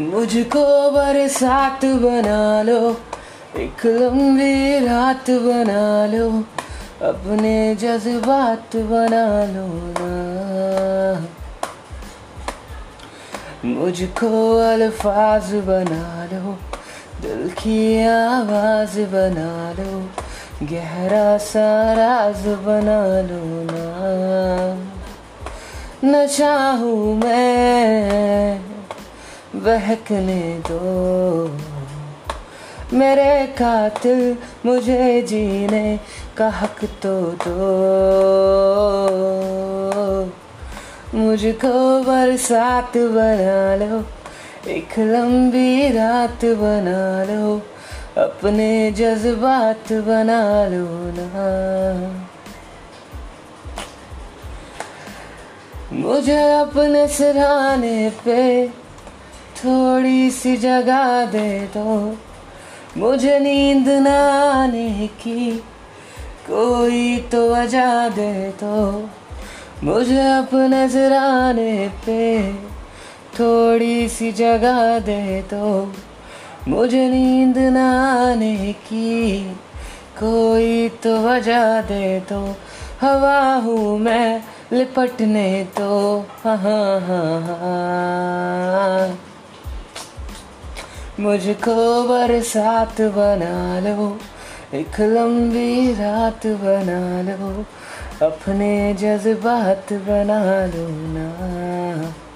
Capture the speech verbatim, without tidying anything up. मुझको बरसात बना लो, एक लंबी रात बना लो, अपने जज्बात बना लो ना। मुझको अल्फाज बना लो, दिल की आवाज बना लो, गहरा सा राज बना लो ना। न चाहूँ मैं बहकने दो मेरे कातिल, मुझे जीने का हक तो दो। मुझको बरसात बना लो, एक लंबी रात बना लो, अपने जज्बात बना लो ना। मुझे अपने सिरहाने पे थोड़ी सी जगह दे दो, मुझे नींद न आने की कोई तो वजह दे दो। मुझे अपने सिरहाने पे थोड़ी सी जगह दे दो, मुझे नींद न आने की कोई तो वजह दे दो। हवा हूँ मैं लिपटने दो, हाँ हाँ हाँ हाँ। मुझको बरसात बना लो, एक लंबी रात बना लो, अपने जज्बात बना लो ना।